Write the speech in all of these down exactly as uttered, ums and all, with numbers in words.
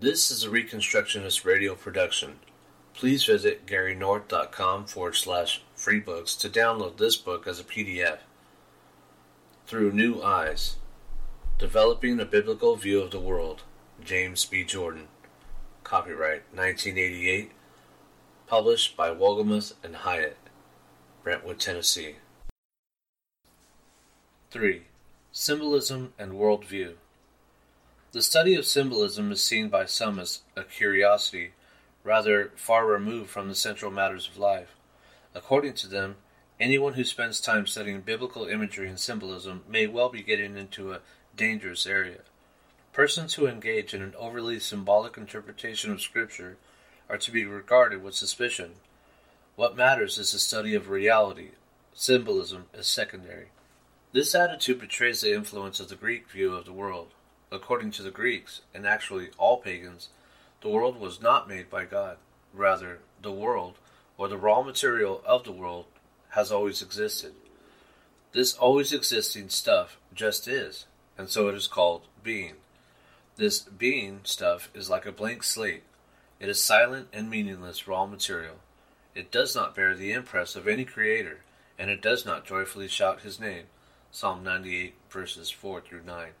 This is a Reconstructionist Radio production. Please visit garynorth.com forward slash free books to download this book as a P D F. Through New Eyes, Developing a Biblical View of the World, James B. Jordan. Copyright nineteen eighty-eight. Published by Wogelmouth and Hyatt, Brentwood, Tennessee. three. Symbolism and Worldview. The study of symbolism is seen by some as a curiosity, rather far removed from the central matters of life. According to them, anyone who spends time studying biblical imagery and symbolism may well be getting into a dangerous area. Persons who engage in an overly symbolic interpretation of Scripture are to be regarded with suspicion. What matters is the study of reality. Symbolism is secondary. This attitude betrays the influence of the Greek view of the world. According to the Greeks, and actually all pagans, the world was not made by God. Rather, the world, or the raw material of the world, has always existed. This always existing stuff just is, and so it is called being. This being stuff is like a blank slate. It is silent and meaningless raw material. It does not bear the impress of any creator, and it does not joyfully shout his name. Psalm ninety-eight, verses four through nine.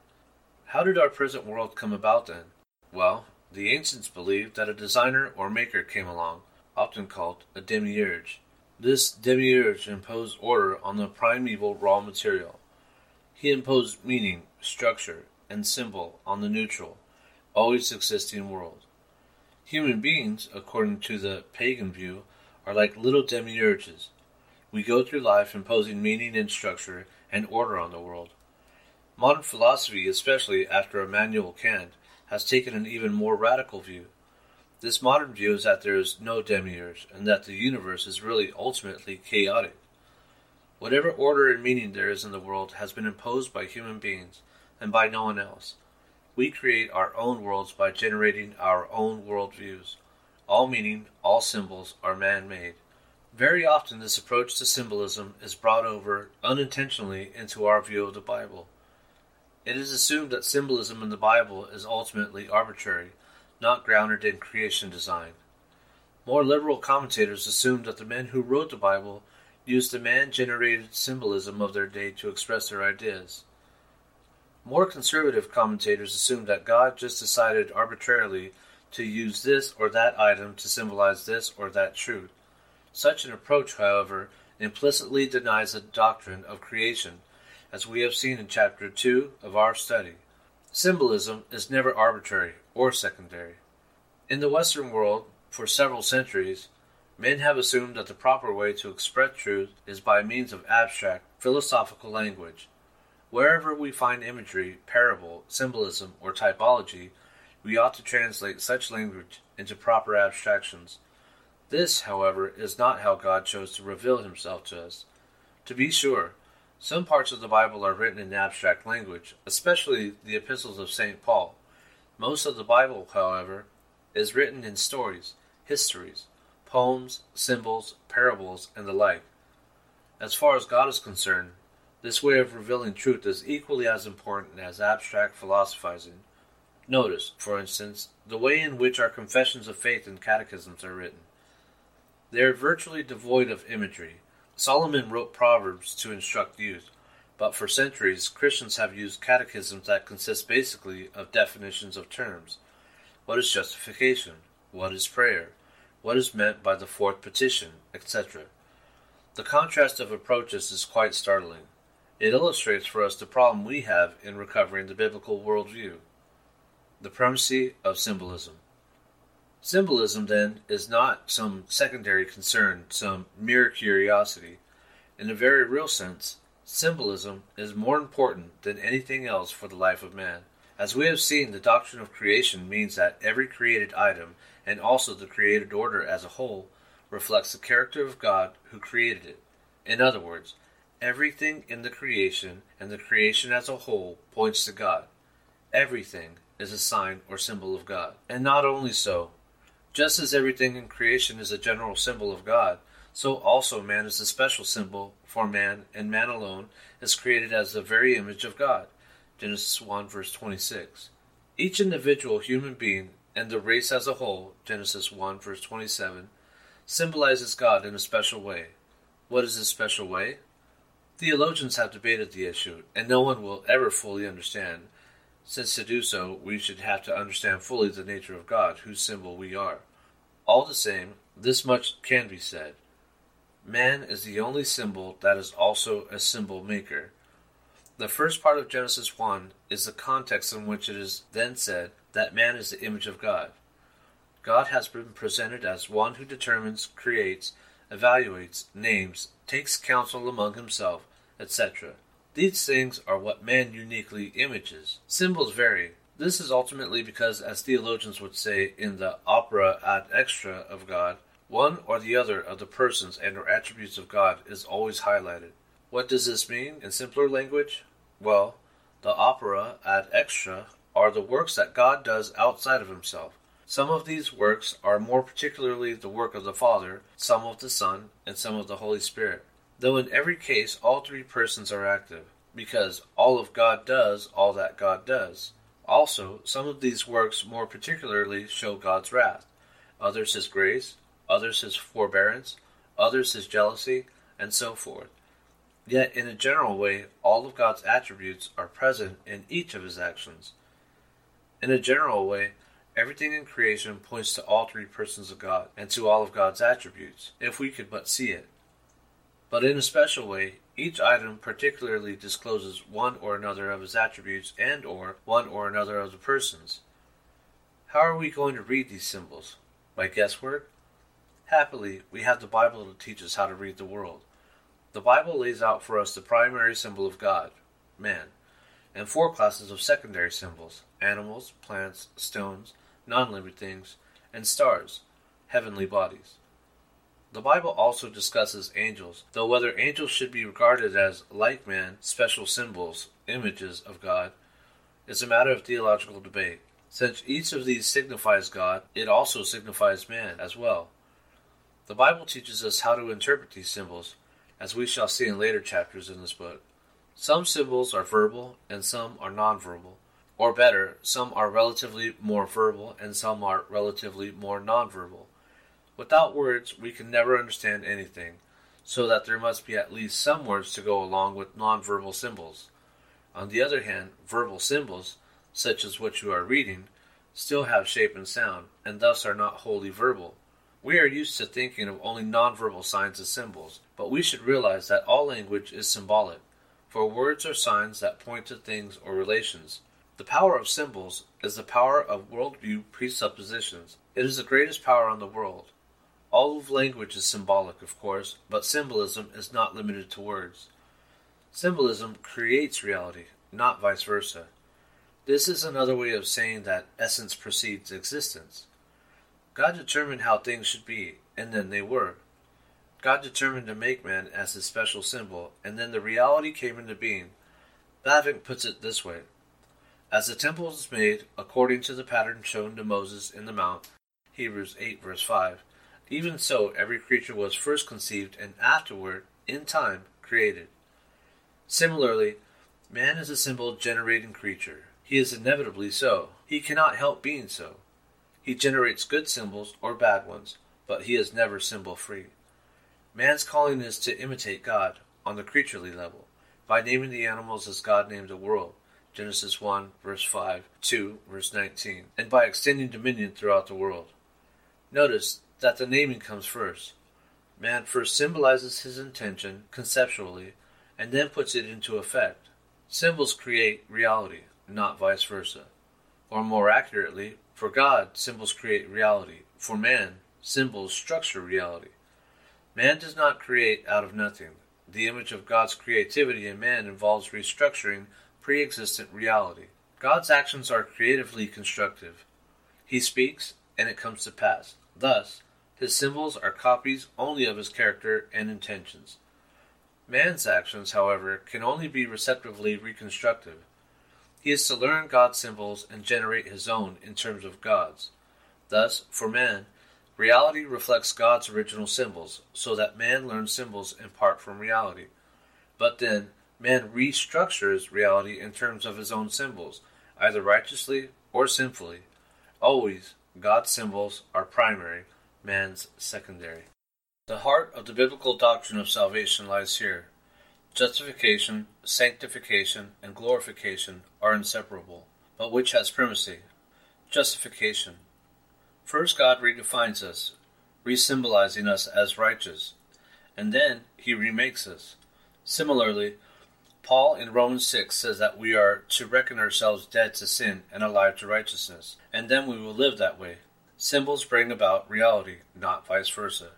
How did our present world come about then? Well, the ancients believed that a designer or maker came along, often called a demiurge. This demiurge imposed order on the primeval raw material. He imposed meaning, structure, and symbol on the neutral, always existing world. Human beings, according to the pagan view, are like little demiurges. We go through life imposing meaning and structure and order on the world. Modern philosophy, especially after Immanuel Kant, has taken an even more radical view. This modern view is that there is no demiurge, and that the universe is really ultimately chaotic. Whatever order and meaning there is in the world has been imposed by human beings, and by no one else. We create our own worlds by generating our own worldviews. All meaning, all symbols are man-made. Very often this approach to symbolism is brought over unintentionally into our view of the Bible. It is assumed that symbolism in the Bible is ultimately arbitrary, not grounded in creation design. More liberal commentators assume that the men who wrote the Bible used the man-generated symbolism of their day to express their ideas. More conservative commentators assume that God just decided arbitrarily to use this or that item to symbolize this or that truth. Such an approach, however, implicitly denies the doctrine of creation, as we have seen in Chapter two of our study. Symbolism is never arbitrary or secondary. In the Western world, for several centuries, men have assumed that the proper way to express truth is by means of abstract, philosophical language. Wherever we find imagery, parable, symbolism, or typology, we ought to translate such language into proper abstractions. This, however, is not how God chose to reveal himself to us. To be sure, some parts of the Bible are written in abstract language, especially the epistles of Saint Paul. Most of the Bible, however, is written in stories, histories, poems, symbols, parables, and the like. As far as God is concerned, this way of revealing truth is equally as important as abstract philosophizing. Notice, for instance, the way in which our confessions of faith and catechisms are written. They are virtually devoid of imagery. Solomon wrote Proverbs to instruct youth, but for centuries Christians have used catechisms that consist basically of definitions of terms. What is justification? What is prayer? What is meant by the fourth petition? et cetera. The contrast of approaches is quite startling. It illustrates for us the problem we have in recovering the biblical worldview, the primacy of symbolism. Symbolism, then, is not some secondary concern, some mere curiosity. In a very real sense, symbolism is more important than anything else for the life of man. As we have seen, the doctrine of creation means that every created item, and also the created order as a whole, reflects the character of God who created it. In other words, everything in the creation and the creation as a whole points to God. Everything is a sign or symbol of God. And not only so, just as everything in creation is a general symbol of God, so also man is a special symbol, for man, and man alone, is created as the very image of God. Genesis one, verse twenty-six. Each individual human being, and the race as a whole, Genesis one, verse twenty-seven, symbolizes God in a special way. What is this special way? Theologians have debated the issue, and no one will ever fully understand, since to do so we should have to understand fully the nature of God, whose symbol we are. All the same, this much can be said. Man is the only symbol that is also a symbol maker. The first part of Genesis one is the context in which it is then said that man is the image of God. God has been presented as one who determines, creates, evaluates, names, takes counsel among himself, et cetera. These things are what man uniquely images. Symbols vary. This is ultimately because, as theologians would say in the opera ad extra of God, one or the other of the persons and or attributes of God is always highlighted. What does this mean in simpler language? Well, the opera ad extra are the works that God does outside of himself. Some of these works are more particularly the work of the Father, some of the Son, and some of the Holy Spirit. Though in every case all three persons are active, because all of God does all that God does. Also, some of these works more particularly show God's wrath, others his grace, others his forbearance, others his jealousy, and so forth. Yet in a general way, all of God's attributes are present in each of his actions. In a general way, everything in creation points to all three persons of God and to all of God's attributes, if we could but see it. But in a special way, each item particularly discloses one or another of his attributes and or one or another of the persons. How are we going to read these symbols? By guesswork? Happily, we have the Bible to teach us how to read the world. The Bible lays out for us the primary symbol of God, man, and four classes of secondary symbols, animals, plants, stones, non-living things, and stars, heavenly bodies. The Bible also discusses angels, though whether angels should be regarded as, like man, special symbols, images of God, is a matter of theological debate. Since each of these signifies God, it also signifies man as well. The Bible teaches us how to interpret these symbols, as we shall see in later chapters in this book. Some symbols are verbal and some are nonverbal, or better, some are relatively more verbal and some are relatively more nonverbal. Without words, we can never understand anything, so that there must be at least some words to go along with nonverbal symbols. On the other hand, verbal symbols, such as what you are reading, still have shape and sound, and thus are not wholly verbal. We are used to thinking of only nonverbal signs as symbols, but we should realize that all language is symbolic, for words are signs that point to things or relations. The power of symbols is the power of worldview presuppositions. It is the greatest power in the world. All of language is symbolic, of course, but symbolism is not limited to words. Symbolism creates reality, not vice versa. This is another way of saying that essence precedes existence. God determined how things should be, and then they were. God determined to make man as his special symbol, and then the reality came into being. Bavinck puts it this way: as the temple was made, according to the pattern shown to Moses in the Mount, Hebrews eight, verse five, even so, every creature was first conceived and afterward, in time, created. Similarly, man is a symbol-generating creature. He is inevitably so. He cannot help being so. He generates good symbols or bad ones, but he is never symbol-free. Man's calling is to imitate God on the creaturely level by naming the animals as God named the world, Genesis one, verse five, two, verse nineteen, and by extending dominion throughout the world. Notice that the naming comes first. Man first symbolizes his intention conceptually and then puts it into effect. Symbols create reality, not vice versa. Or more accurately, for God, symbols create reality. For man, symbols structure reality. Man does not create out of nothing. The image of God's creativity in man involves restructuring pre-existent reality. God's actions are creatively constructive. He speaks, and it comes to pass. Thus, his symbols are copies only of his character and intentions. Man's actions, however, can only be receptively reconstructive. He is to learn God's symbols and generate his own in terms of God's. Thus, for man, reality reflects God's original symbols, so that man learns symbols in part from reality. But then, man restructures reality in terms of his own symbols, either righteously or sinfully. Always, God's symbols are primary, man's secondary. The heart of the biblical doctrine of salvation lies here. Justification, sanctification, and glorification are inseparable, but which has primacy? Justification. First, God redefines us, re-symbolizing us as righteous, and then he remakes us. Similarly, Paul in Romans six says that we are to reckon ourselves dead to sin and alive to righteousness, and then we will live that way. Symbols bring about reality, not vice versa.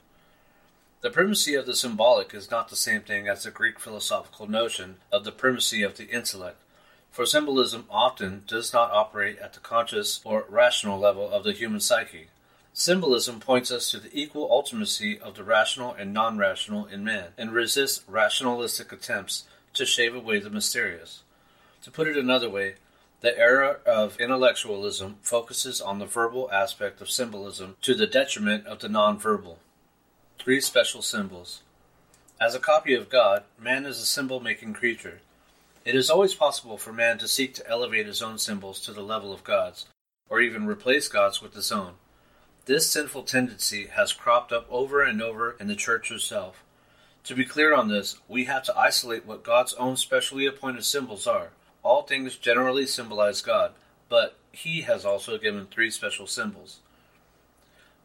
The primacy of the symbolic is not the same thing as the Greek philosophical notion of the primacy of the intellect, for symbolism often does not operate at the conscious or rational level of the human psyche. Symbolism points us to the equal ultimacy of the rational and non-rational in man, and resists rationalistic attempts to shave away the mysterious. To put it another way, the era of intellectualism focuses on the verbal aspect of symbolism to the detriment of the non-verbal. Three special symbols. As a copy of God, man is a symbol-making creature. It is always possible for man to seek to elevate his own symbols to the level of God's, or even replace God's with his own. This sinful tendency has cropped up over and over in the Church herself. To be clear on this, we have to isolate what God's own specially appointed symbols are. All things generally symbolize God, but He has also given three special symbols.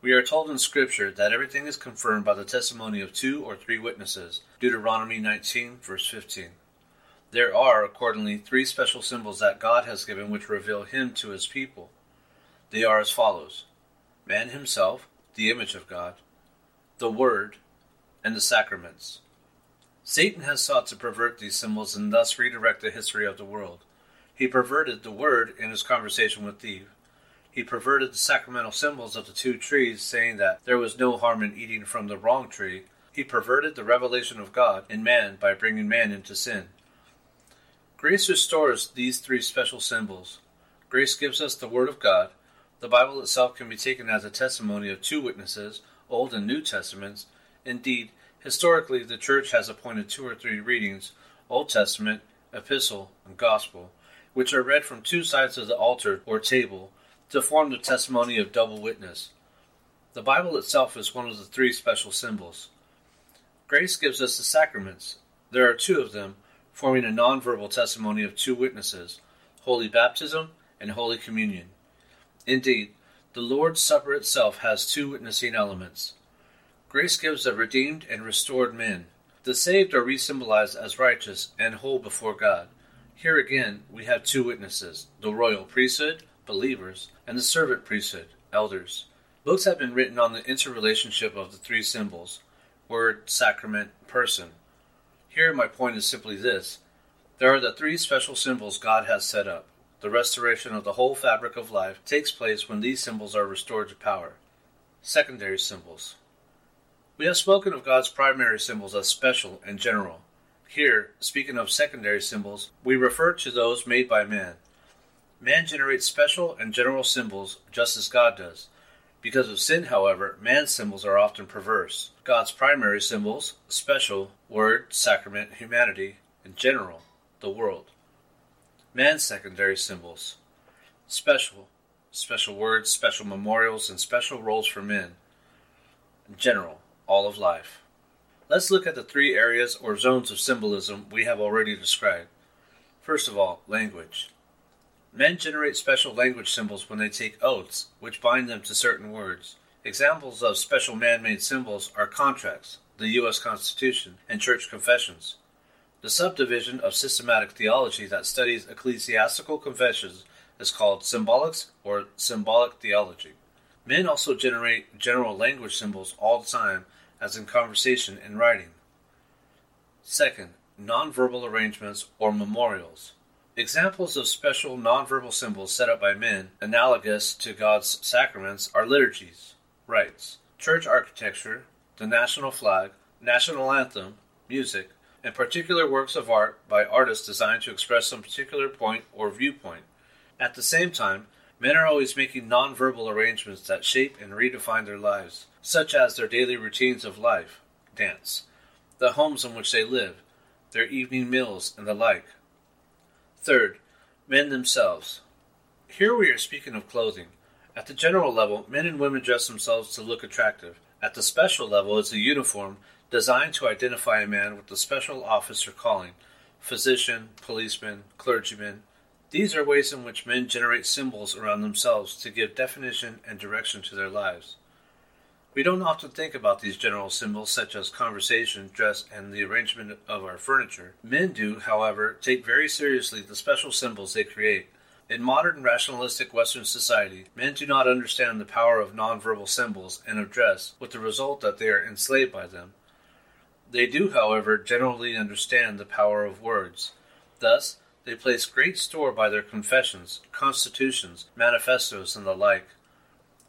We are told in Scripture that everything is confirmed by the testimony of two or three witnesses, Deuteronomy nineteen, verse fifteen. There are, accordingly, three special symbols that God has given which reveal Him to His people. They are as follows: man himself, the image of God, the Word, and the sacraments. Satan has sought to pervert these symbols and thus redirect the history of the world. He perverted the Word in his conversation with Eve. He perverted the sacramental symbols of the two trees, saying that there was no harm in eating from the wrong tree. He perverted the revelation of God in man by bringing man into sin. Grace restores these three special symbols. Grace gives us the Word of God. The Bible itself can be taken as a testimony of two witnesses, Old and New Testaments. Indeed, historically, the Church has appointed two or three readings, Old Testament, Epistle, and Gospel, which are read from two sides of the altar or table to form the testimony of double witness. The Bible itself is one of the three special symbols. Grace gives us the sacraments. There are two of them, forming a nonverbal testimony of two witnesses, Holy Baptism and Holy Communion. Indeed, the Lord's Supper itself has two witnessing elements. Grace gives the redeemed and restored men. The saved are re-symbolized as righteous and whole before God. Here again, we have two witnesses, the royal priesthood, believers, and the servant priesthood, elders. Books have been written on the interrelationship of the three symbols, word, sacrament, person. Here my point is simply this. There are the three special symbols God has set up. The restoration of the whole fabric of life takes place when these symbols are restored to power. Secondary symbols. We have spoken of God's primary symbols as special and general. Here, speaking of secondary symbols, we refer to those made by man. Man generates special and general symbols just as God does. Because of sin, however, man's symbols are often perverse. God's primary symbols, special, word, sacrament, humanity, and general, the world. Man's secondary symbols, special, special words, special memorials, and special roles for men. General, all of life. Let's look at the three areas or zones of symbolism we have already described. First of all, language. Men generate special language symbols when they take oaths, which bind them to certain words. Examples of special man-made symbols are contracts, the U S Constitution, and church confessions. The subdivision of systematic theology that studies ecclesiastical confessions is called symbolics or symbolic theology. Men also generate general language symbols all the time, as in conversation and writing. Second, nonverbal arrangements or memorials. Examples of special nonverbal symbols set up by men, analogous to God's sacraments, are liturgies, rites, church architecture, the national flag, national anthem, music, and particular works of art by artists designed to express some particular point or viewpoint. At the same time, men are always making nonverbal arrangements that shape and redefine their lives, such as their daily routines of life, dance, the homes in which they live, their evening meals, and the like. Third, men themselves. Here we are speaking of clothing. At the general level, men and women dress themselves to look attractive. At the special level, it's a uniform designed to identify a man with a special office or calling. Physician, policeman, clergyman. These are ways in which men generate symbols around themselves to give definition and direction to their lives. We don't often think about these general symbols such as conversation, dress, and the arrangement of our furniture. Men do, however, take very seriously the special symbols they create. In modern rationalistic Western society, men do not understand the power of nonverbal symbols and of dress, with the result that they are enslaved by them. They do, however, generally understand the power of words. Thus, they place great store by their confessions, constitutions, manifestos, and the like.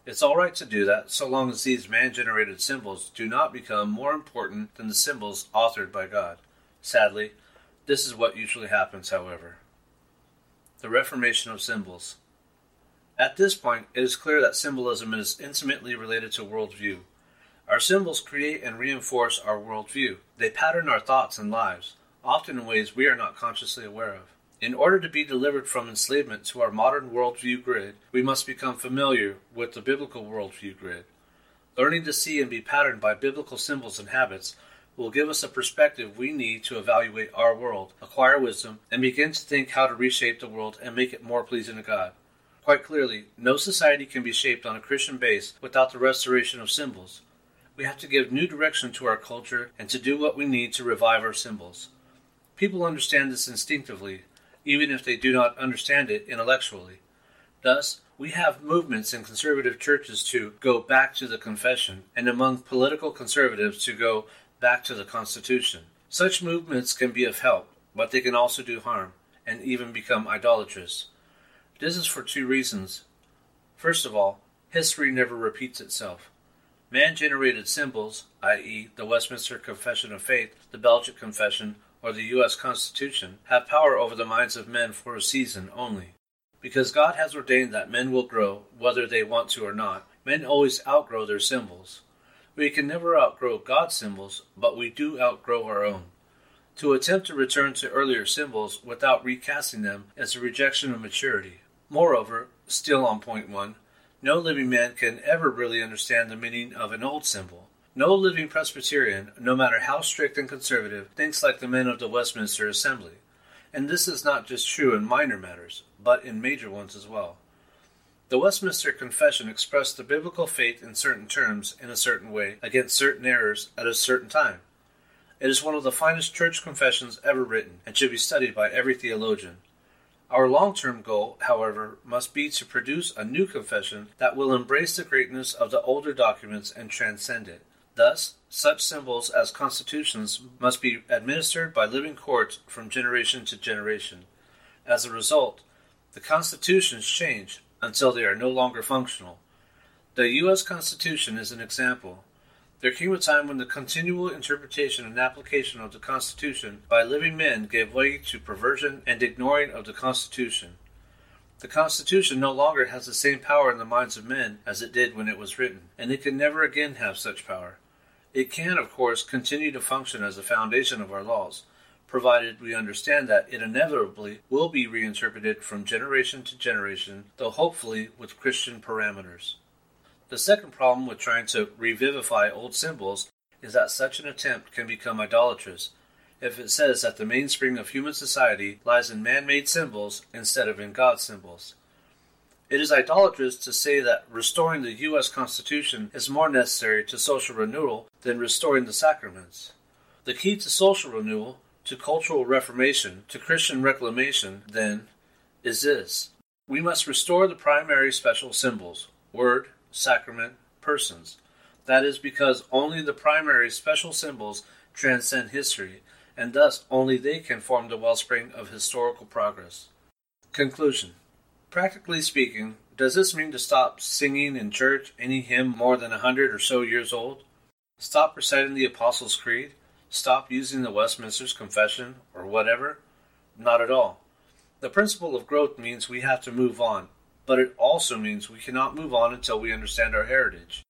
It's all right to do that so long as these man-generated symbols do not become more important than the symbols authored by God. Sadly, this is what usually happens, however. The Reformation of Symbols. At this point, it is clear that symbolism is intimately related to worldview. Our symbols create and reinforce our worldview. They pattern our thoughts and lives, often in ways we are not consciously aware of. In order to be delivered from enslavement to our modern worldview grid, we must become familiar with the biblical worldview grid. Learning to see and be patterned by biblical symbols and habits will give us a perspective we need to evaluate our world, acquire wisdom, and begin to think how to reshape the world and make it more pleasing to God. Quite clearly, no society can be shaped on a Christian base without the restoration of symbols. We have to give new direction to our culture and to do what we need to revive our symbols. People understand this instinctively, even if they do not understand it intellectually. Thus, we have movements in conservative churches to go back to the confession, and among political conservatives to go back to the Constitution. Such movements can be of help, but they can also do harm, and even become idolatrous. This is for two reasons. First of all, history never repeats itself. Man-generated symbols, that is the Westminster Confession of Faith, the Belgic Confession, or the U S Constitution, have power over the minds of men for a season only. Because God has ordained that men will grow, whether they want to or not, men always outgrow their symbols. We can never outgrow God's symbols, but we do outgrow our own. To attempt to return to earlier symbols without recasting them is a rejection of maturity. Moreover, still on point one, no living man can ever really understand the meaning of an old symbol. No living Presbyterian, no matter how strict and conservative, thinks like the men of the Westminster Assembly. And this is not just true in minor matters, but in major ones as well. The Westminster Confession expressed the biblical faith in certain terms, in a certain way, against certain errors, at a certain time. It is one of the finest church confessions ever written, and should be studied by every theologian. Our long-term goal, however, must be to produce a new confession that will embrace the greatness of the older documents and transcend it. Thus, such symbols as constitutions must be administered by living courts from generation to generation. As a result, the constitutions change until they are no longer functional. The U S Constitution is an example. There came a time when the continual interpretation and application of the Constitution by living men gave way to perversion and ignoring of the Constitution. The Constitution no longer has the same power in the minds of men as it did when it was written, and it can never again have such power. It can, of course, continue to function as the foundation of our laws, provided we understand that it inevitably will be reinterpreted from generation to generation, though hopefully with Christian parameters. The second problem with trying to revivify old symbols is that such an attempt can become idolatrous if it says that the mainspring of human society lies in man-made symbols instead of in God's symbols. It is idolatrous to say that restoring the U S Constitution is more necessary to social renewal than restoring the sacraments. The key to social renewal, to cultural reformation, to Christian reclamation, then, is this. We must restore the primary special symbols, word, sacrament, persons. That is because only the primary special symbols transcend history, and thus only they can form the wellspring of historical progress. Conclusion. Practically speaking, does this mean to stop singing in church any hymn more than a hundred or so years old? Stop reciting the Apostles' Creed? Stop using the Westminster's Confession or whatever? Not at all. The principle of growth means we have to move on, but it also means we cannot move on until we understand our heritage.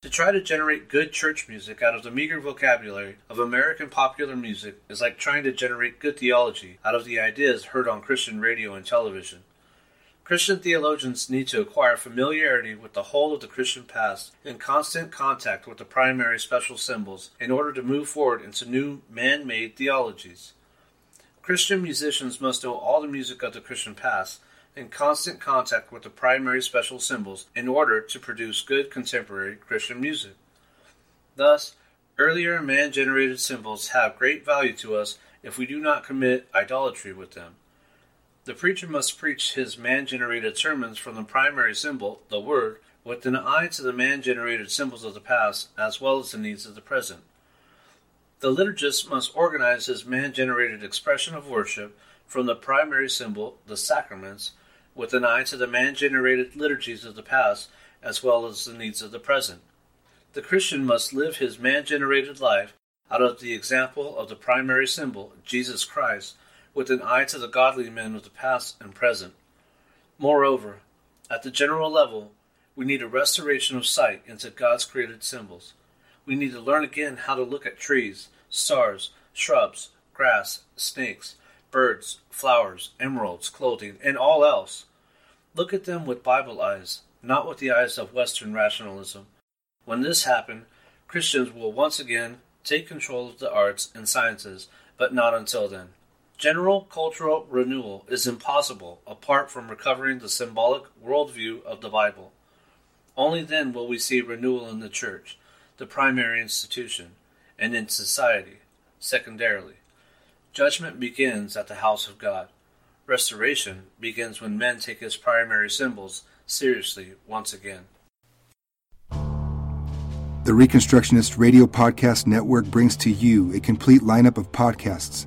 To try to generate good church music out of the meager vocabulary of American popular music is like trying to generate good theology out of the ideas heard on Christian radio and television. Christian theologians need to acquire familiarity with the whole of the Christian past and constant contact with the primary special symbols in order to move forward into new man-made theologies. Christian musicians must know all the music of the Christian past and constant contact with the primary special symbols in order to produce good contemporary Christian music. Thus, earlier man-generated symbols have great value to us if we do not commit idolatry with them. The preacher must preach his man-generated sermons from the primary symbol, the Word, with an eye to the man-generated symbols of the past as well as the needs of the present. The liturgist must organize his man-generated expression of worship from the primary symbol, the sacraments, with an eye to the man-generated liturgies of the past as well as the needs of the present. The Christian must live his man-generated life out of the example of the primary symbol, Jesus Christ, with an eye to the godly men of the past and present. Moreover, at the general level, we need a restoration of sight into God's created symbols. We need to learn again how to look at trees, stars, shrubs, grass, snakes, birds, flowers, emeralds, clothing, and all else. Look at them with Bible eyes, not with the eyes of Western rationalism. When this happens, Christians will once again take control of the arts and sciences, but not until then. General cultural renewal is impossible apart from recovering the symbolic worldview of the Bible. Only then will we see renewal in the church, the primary institution, and in society, secondarily. Judgment begins at the house of God. Restoration begins when men take his primary symbols seriously once again. The Reconstructionist Radio Podcast Network brings to you a complete lineup of podcasts